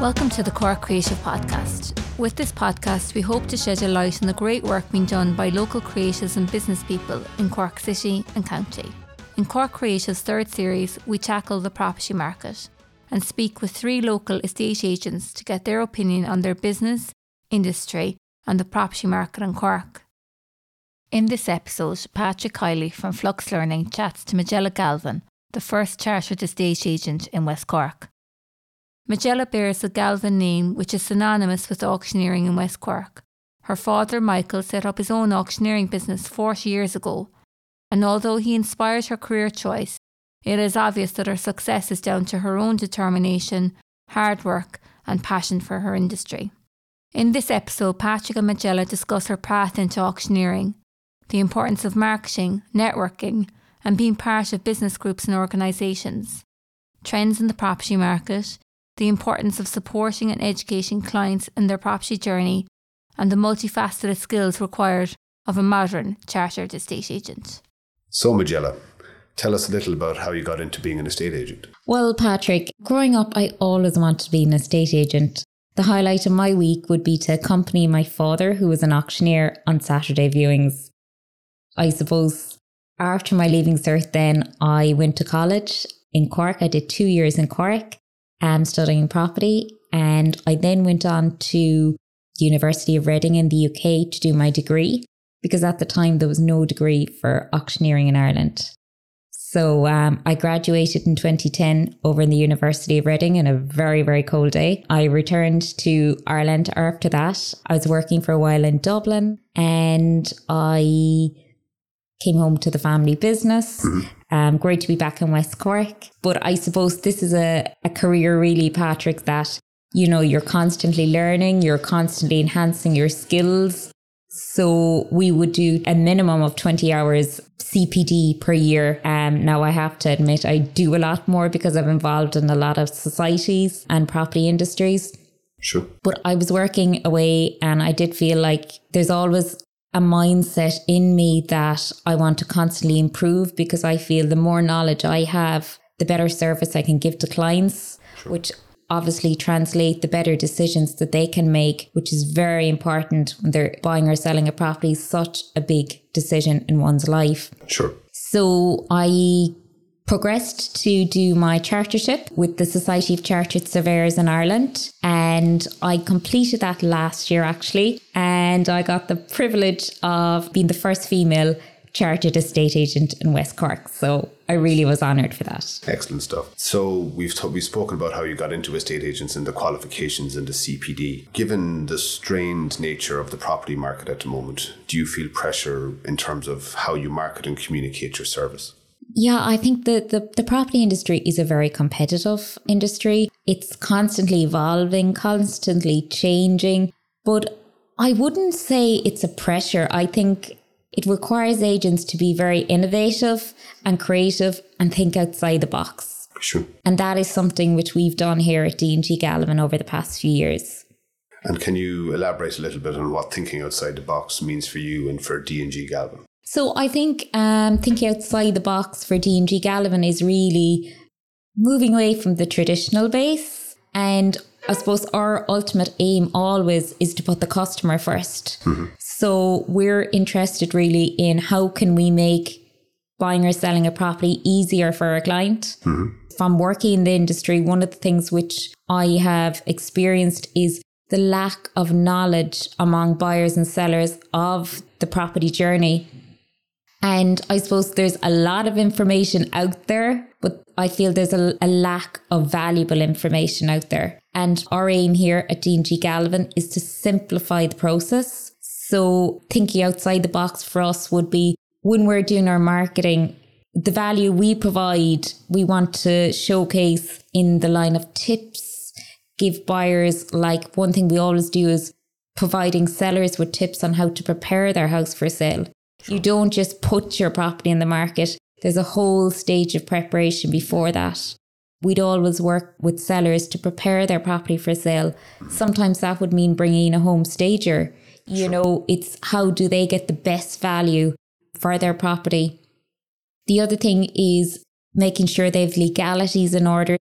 Welcome to the Cork Creative Podcast. With this podcast, we hope to shed a light on the great work being done by local creatives and business people in Cork City and County. In Cork Creative's third series, we tackle the property market and speak with three local estate agents to get their opinion on their business, industry and the property market in Cork. In this episode, Patrick Kiley from Flux Learning chats to Majella Galvin, the first chartered estate agent in West Cork. Majella bears the Galvin name, which is synonymous with auctioneering in West Cork. Her father, Michael, set up his own auctioneering business 40 years ago, and although he inspired her career choice, it is obvious that her success is down to her own determination, hard work and passion for her industry. In this episode, Patrick and Majella discuss her path into auctioneering, the importance of marketing, networking and being part of business groups and organisations, trends in the property market, the importance of supporting and educating clients in their property journey, and the multifaceted skills required of a modern chartered estate agent. So Majella, tell us a little about how you got into being an estate agent. Well, Patrick, growing up, I always wanted to be an estate agent. The highlight of my week would be to accompany my father, who was an auctioneer, on Saturday viewings. I suppose after my Leaving Cert then, I went to college in Cork. I did 2 years in Cork. Studying property, and I then went on to the University of Reading in the UK to do my degree, because at the time there was no degree for auctioneering in Ireland. So I graduated in 2010 over in the University of Reading in a very, very cold day. I returned to Ireland after that. I was working for a while in Dublin and I came home to the family business. Great to be back in West Cork. But I suppose this is a career really, Patrick, that, you know, you're constantly learning, you're constantly enhancing your skills. So we would do a minimum of 20 hours CPD per year. Now I have to admit, I do a lot more because I'm involved in a lot of societies and property industries. Sure. But I was working away and I did feel like there's always a mindset in me that I want to constantly improve, because I feel the more knowledge I have, the better service I can give to clients, sure, which obviously translate the better decisions that they can make, which is very important when they're buying or selling a property, such a big decision in one's life. Sure. So I progressed to do my chartership with the Society of Chartered Surveyors in Ireland. And I completed that last year, actually. And I got the privilege of being the first female chartered estate agent in West Cork. So I really was honoured for that. Excellent stuff. So we've spoken about how you got into estate agents and the qualifications and the CPD. Given the strained nature of the property market at the moment, do you feel pressure in terms of how you market and communicate your service? Yeah, I think the property industry is a very competitive industry. It's constantly evolving, constantly changing. But I wouldn't say it's a pressure. I think it requires agents to be very innovative and creative and think outside the box. Sure. And that is something which we've done here at D&G Gallivan over the past few years. And can you elaborate a little bit on what thinking outside the box means for you and for D&G Gallivan? So I think thinking outside the box for D&G Gallivan is really moving away from the traditional base. And I suppose our ultimate aim always is to put the customer first. Mm-hmm. So we're interested really in how can we make buying or selling a property easier for our client. Mm-hmm. From working in the industry, one of the things which I have experienced is the lack of knowledge among buyers and sellers of the property journey. And I suppose there's a lot of information out there, but I feel there's a lack of valuable information out there. And our aim here at D&G Gallivan is to simplify the process. So thinking outside the box for us would be when we're doing our marketing, the value we provide, we want to showcase in the line of tips, give buyers, like one thing we always do is providing sellers with tips on how to prepare their house for sale. You don't just put your property in the market. There's a whole stage of preparation before that. We'd always work with sellers to prepare their property for sale. Sometimes that would mean bringing in a home stager. You know, it's how do they get the best value for their property. The other thing is making sure they have legalities in order.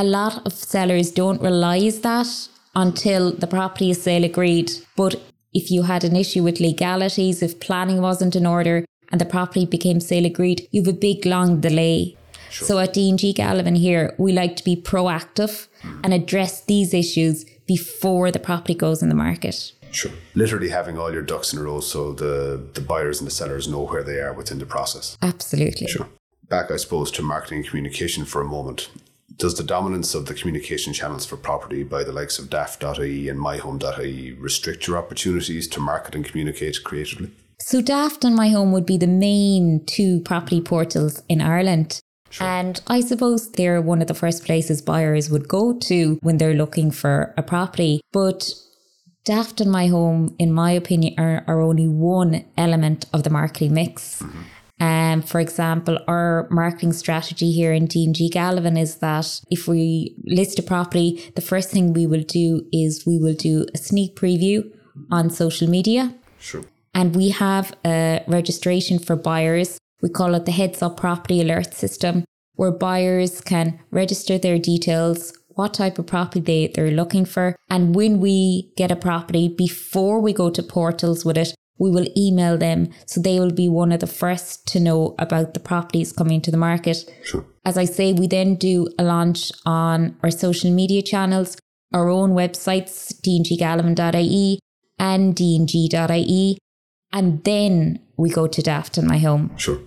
a lot of sellers don't realise that until the property is sale agreed. But if you had an issue with legalities, if planning wasn't in order and the property became sale agreed, you have a big long delay. Sure. So at D&G Gallivan here, we like to be proactive and address these issues before the property goes in the market. Sure. Literally having all your ducks in a row so the buyers and the sellers know where they are within the process. Absolutely. Sure. Back, I suppose, to marketing and communication for a moment. Does the dominance of the communication channels for property by the likes of Daft.ie and MyHome.ie restrict your opportunities to market and communicate creatively? So Daft and MyHome would be the main two property portals in Ireland. Sure. And I suppose they're one of the first places buyers would go to when they're looking for a property. But Daft and MyHome, in my opinion, are only one element of the marketing mix. Mm-hmm. For example, our marketing strategy here in D&G Gallivan is that if we list a property, the first thing we will do is we will do a sneak preview on social media. Sure. And we have a registration for buyers. We call it the Heads Up Property Alert System, where buyers can register their details, what type of property they're looking for. And when we get a property, before we go to portals with it, we will email them, so they will be one of the first to know about the properties coming to the market. Sure. As I say, we then do a launch on our social media channels, our own websites, dnggallivan.ie and dng.ie, and then we go to Daft and MyHome. Sure.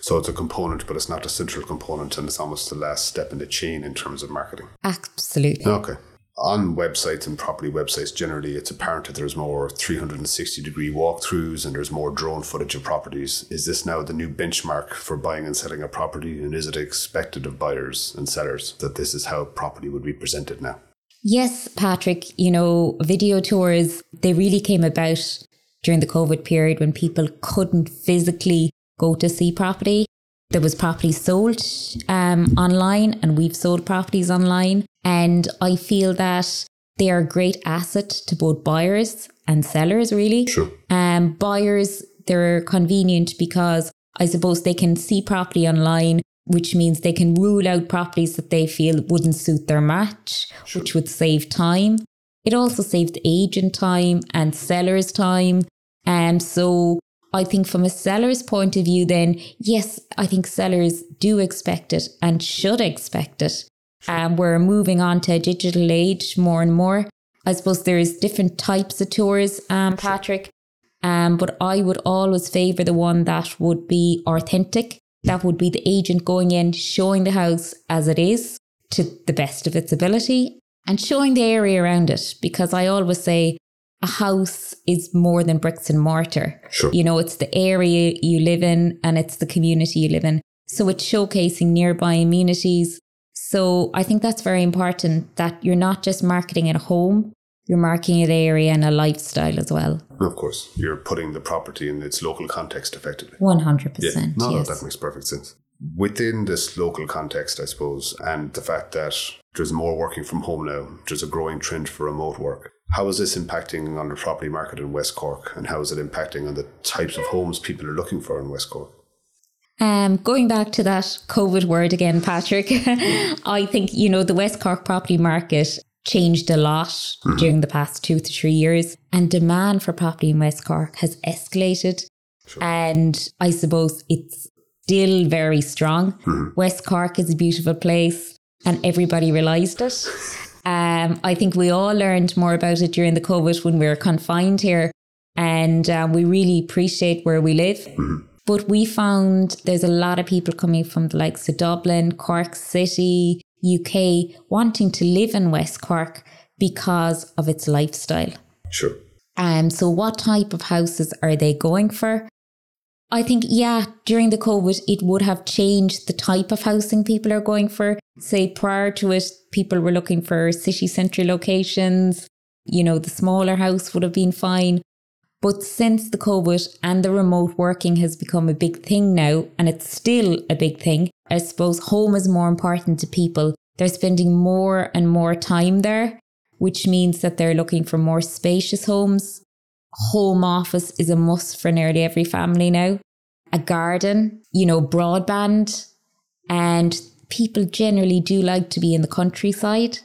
So it's a component, but it's not a central component, and it's almost the last step in the chain in terms of marketing. Absolutely. Okay. On websites and property websites generally, it's apparent that there's more 360-degree walkthroughs and there's more drone footage of properties. Is this now the new benchmark for buying and selling a property? And is it expected of buyers and sellers that this is how property would be presented now? Yes, Patrick. You know, video tours, they really came about during the COVID period when people couldn't physically go to see property. There was property sold online, and we've sold properties online. And I feel that they are a great asset to both buyers and sellers, really. Sure. Buyers, they're convenient because I suppose they can see property online, which means they can rule out properties that they feel wouldn't suit their match, sure, which would save time. It also saves the agent time and sellers time. And so I think from a seller's point of view then, yes, I think sellers do expect it and should expect it. We're moving on to a digital age more and more. I suppose there is different types of tours, Patrick, but I would always favour the one that would be authentic. That would be the agent going in, showing the house as it is to the best of its ability and showing the area around it. Because I always say a house is more than bricks and mortar. Sure. You know, it's the area you live in and it's the community you live in. So it's showcasing nearby amenities. So I think that's very important, that you're not just marketing at home, you're marketing an area and a lifestyle as well. Of course, you're putting the property in its local context effectively. 100%. Yeah. No, that makes perfect sense. Within this local context, I suppose, and the fact that there's more working from home now, there's a growing trend for remote work. How is this impacting on the property market in West Cork, and how is it impacting on the types of homes people are looking for in West Cork? Going back to that COVID word again, Patrick, I think, you know, the West Cork property market changed a lot during the past 2 to 3 years, and demand for property in West Cork has escalated. Sure. And I suppose it's still very strong. Mm-hmm. West Cork is a beautiful place and everybody realised it. I think we all learned more about it during the COVID when we were confined here, and we really appreciate where we live. Mm-hmm. But we found there's a lot of people coming from the likes of Dublin, Cork City, UK, wanting to live in West Cork because of its lifestyle. Sure. So what type of houses are they going for? I think, yeah, during the COVID, it would have changed the type of housing people are going for. Say prior to it, people were looking for city central locations. You know, the smaller house would have been fine. But since the COVID and the remote working has become a big thing now, and it's still a big thing, I suppose home is more important to people. They're spending more and more time there, which means that they're looking for more spacious homes. Home office is a must for nearly every family now. A garden, you know, broadband, and people generally do like to be in the countryside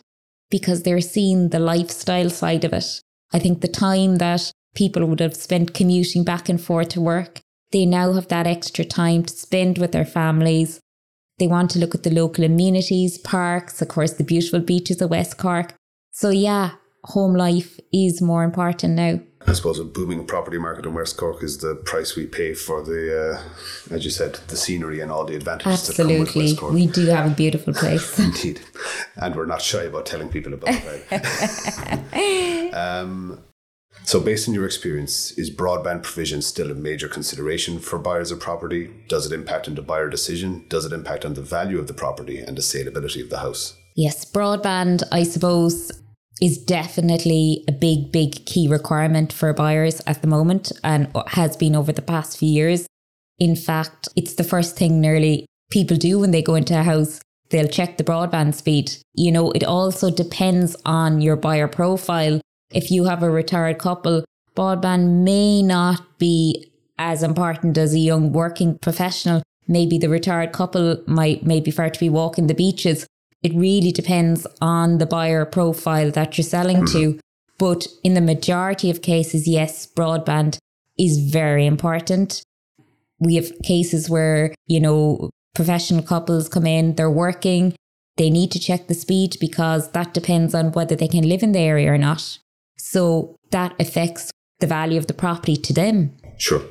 because they're seeing the lifestyle side of it. I think the time that people would have spent commuting back and forth to work, they now have that extra time to spend with their families. They want to look at the local amenities, parks, of course, the beautiful beaches of West Cork. So yeah, home life is more important now. I suppose a booming property market in West Cork is the price we pay for the, as you said, the scenery and all the advantages that come with West Cork. We do have a beautiful place. Indeed. And we're not shy about telling people about it. So based on your experience, is broadband provision still a major consideration for buyers of property? Does it impact on the buyer decision? Does it impact on the value of the property and the saleability of the house? Yes, broadband, I suppose, is definitely a big, big key requirement for buyers at the moment and has been over the past few years. In fact, it's the first thing nearly people do when they go into a house. They'll check the broadband speed. You know, it also depends on your buyer profile. If you have a retired couple, broadband may not be as important as a young working professional. Maybe the retired couple may prefer to be walking the beaches. It really depends on the buyer profile that you're selling to. But in the majority of cases, yes, broadband is very important. We have cases where, you know, professional couples come in, they're working, they need to check the speed because that depends on whether they can live in the area or not. So that affects the value of the property to them. Sure.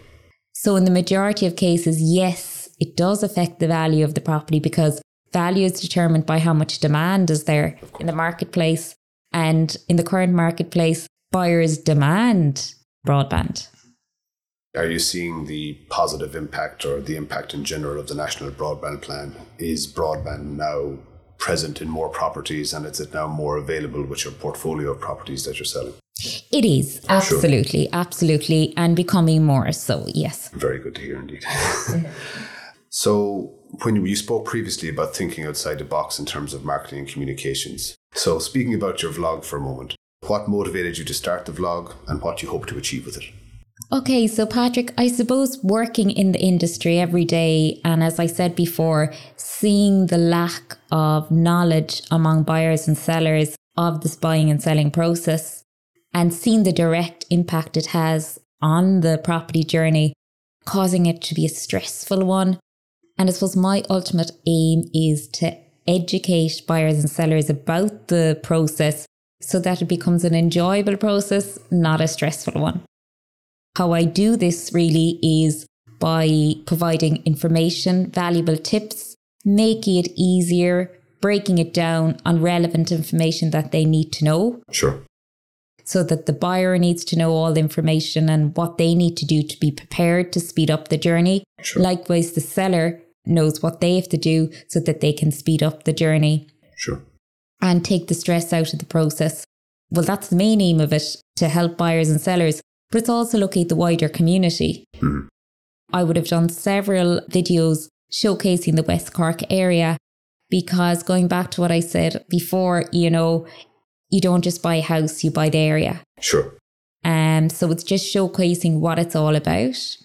So in the majority of cases, yes, it does affect the value of the property because value is determined by how much demand is there in the marketplace. And in the current marketplace, buyers demand broadband. Are you seeing the positive impact or the impact in general of the National Broadband Plan? Is broadband now present in more properties and is it now more available with your portfolio of properties that you're selling? It is, absolutely, sure. Absolutely, and becoming more so, yes. Very good to hear indeed. So when you spoke previously about thinking outside the box in terms of marketing and communications. So speaking about your vlog for a moment, what motivated you to start the vlog and what you hope to achieve with it? Okay, so Patrick, I suppose working in the industry every day and as I said before, seeing the lack of knowledge among buyers and sellers of this buying and selling process and seeing the direct impact it has on the property journey, causing it to be a stressful one. And I suppose my ultimate aim is to educate buyers and sellers about the process so that it becomes an enjoyable process, not a stressful one. How I do this really is by providing information, valuable tips, making it easier, breaking it down on relevant information that they need to know. Sure. So that the buyer needs to know all the information and what they need to do to be prepared to speed up the journey. Sure. Likewise, the seller knows what they have to do so that they can speed up the journey. Sure. And take the stress out of the process. Well, that's the main aim of it, to help buyers and sellers, but it's also looking at the wider community. Mm-hmm. I would have done several videos showcasing the West Cork area because going back to what I said before, you know, you don't just buy a house, you buy the area. Sure. So it's just showcasing what it's all about.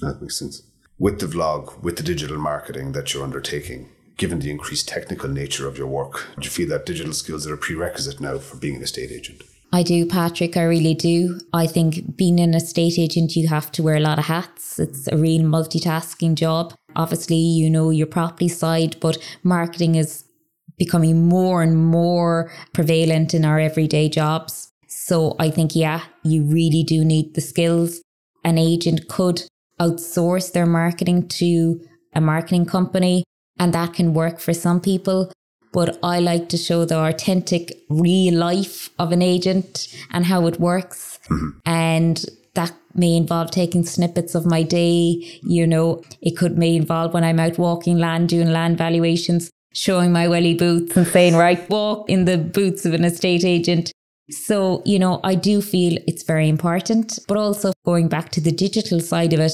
That makes sense. With the vlog, with the digital marketing that you're undertaking, given the increased technical nature of your work, do you feel that digital skills are a prerequisite now for being an estate agent? I do, Patrick. I really do. I think being an estate agent, you have to wear a lot of hats. It's a real multitasking job. Obviously, you know your property side, but marketing is becoming more and more prevalent in our everyday jobs. So I think, yeah, you really do need the skills. An agent could outsource their marketing to a marketing company, and that can work for some people. But I like to show the authentic real life of an agent and how it works. Mm-hmm. And that may involve taking snippets of my day. You know, it could may involve when I'm out walking land, doing land valuations, showing my welly boots and saying, right, walk in the boots of an estate agent. So, you know, I do feel it's very important. But also going back to the digital side of it,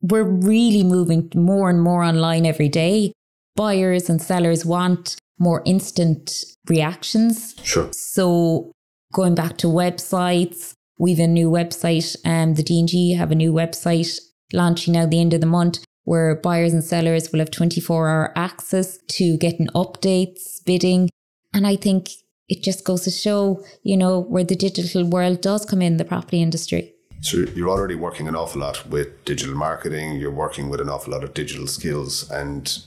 we're really moving more and more online every day. Buyers and sellers want more instant reactions. Sure. So going back to websites, we've a new website, the D&G have a new website launching now at the end of the month, where buyers and sellers will have 24-hour access to getting updates, bidding. And I think it just goes to show, you know, where the digital world does come in the property industry. So you're already working an awful lot with digital marketing. You're working with an awful lot of digital skills. And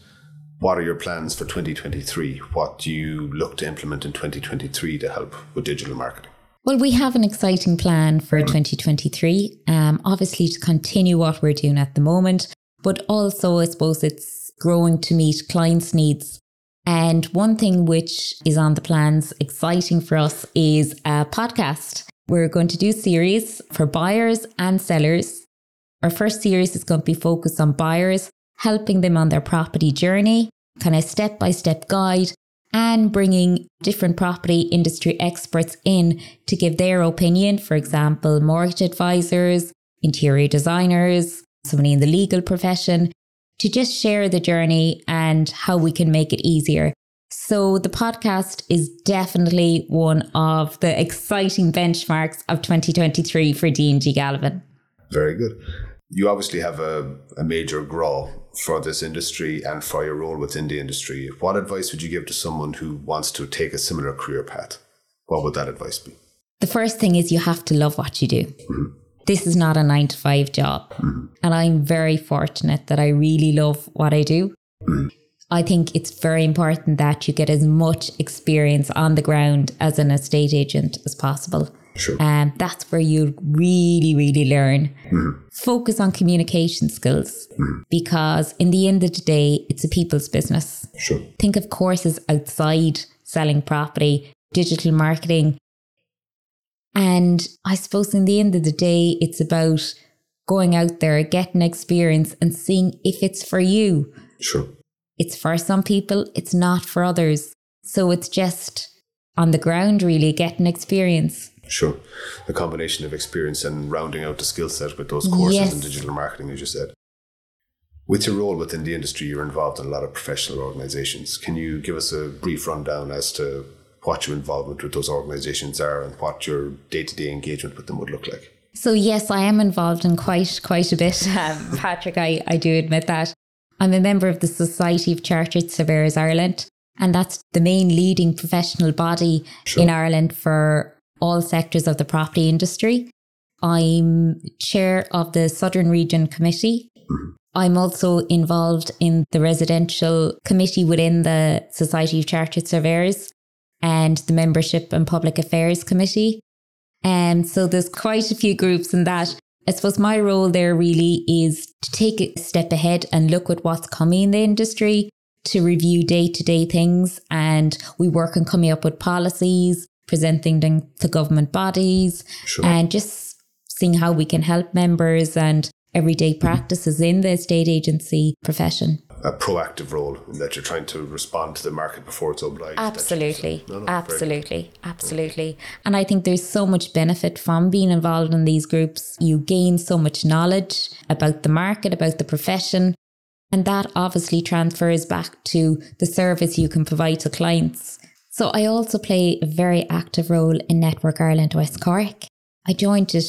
what are your plans for 2023? What do you look to implement in 2023 to help with digital marketing? Well, we have an exciting plan for 2023, obviously to continue what we're doing at the moment, but also I suppose it's growing to meet clients' needs. And one thing which is on the plans, exciting for us, is a podcast. We're going to do series for buyers and sellers. Our first series is going to be focused on buyers, helping them on their property journey, kind of step-by-step guide, and bringing different property industry experts in to give their opinion. For example, mortgage advisors, interior designers, somebody in the legal profession, to just share the journey and how we can make it easier. So the podcast is definitely one of the exciting benchmarks of 2023 for D&G Galvin. Very good. You obviously have a major grow for this industry and for your role within the industry. What advice would you give to someone who wants to take a similar career path? What would that advice be? The first thing is you have to love what you do. Mm-hmm. This is not a 9-to-5 job. Mm-hmm. And I'm very fortunate that I really love what I do. Mm-hmm. I think it's very important that you get as much experience on the ground as an estate agent as possible. Sure. That's where you really, really learn. Mm-hmm. Focus on communication skills, mm-hmm. because in the end of the day, it's a people's business. Sure. Think of courses outside selling property, digital marketing. And I suppose in the end of the day, it's about going out there, getting experience and seeing if it's for you. Sure. It's for some people, it's not for others. So it's just on the ground, really, getting experience. Sure. The combination of experience and rounding out the skill set with those courses, yes, in digital marketing, as you said. With your role within the industry, you're involved in a lot of professional organisations. Can you give us a brief rundown as to what your involvement with those organisations are and what your day-to-day engagement with them would look like? So, yes, I am involved in quite a bit. Patrick, I do admit that. I'm a member of the Society of Chartered Surveyors Ireland, and that's the main leading professional body, sure, in Ireland for all sectors of the property industry. I'm chair of the Southern Region Committee. Mm-hmm. I'm also involved in the residential committee within the Society of Chartered Surveyors and the Membership and Public Affairs Committee. And so there's quite a few groups in that. I suppose my role there really is to take a step ahead and look at what's coming in the industry, to review day-to-day things, and we work on coming up with policies, presenting them to government bodies, sure, and just seeing how we can help members and everyday practices in the estate agency profession. A proactive role in that you're trying to respond to the market before it's obliged. Absolutely. Absolutely. And I think there's so much benefit from being involved in these groups. You gain so much knowledge about the market, about the profession. And that obviously transfers back to the service you can provide to clients. So I also play a very active role in Network Ireland West Cork. I joined it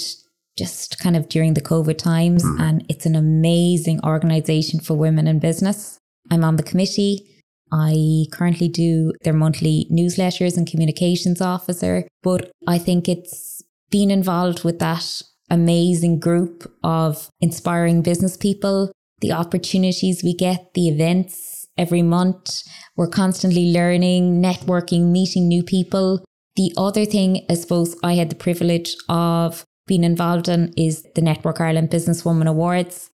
just kind of during the COVID times, and it's an amazing organisation for women in business. I'm on the committee. I currently do their monthly newsletters and communications officer, but I think it's being involved with that amazing group of inspiring business people, the opportunities we get, the events every month. We're constantly learning, networking, meeting new people. The other thing, I suppose, I had the privilege of being involved in is the Network Ireland Businesswoman Awards.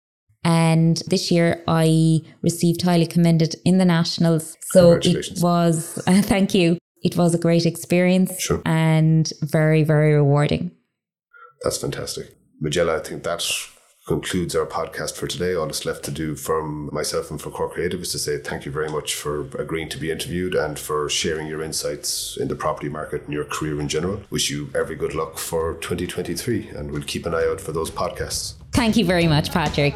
And this year I received highly commended in the Nationals. So it was, thank you. It was a great experience, sure, and very, very rewarding. That's fantastic. Majella, I think that concludes our podcast for today. All that's left to do from myself and for Cork Creative is to say thank you very much for agreeing to be interviewed and for sharing your insights in the property market and your career in general. Wish you every good luck for 2023, and we'll keep an eye out for those podcasts. Thank you very much, Patrick.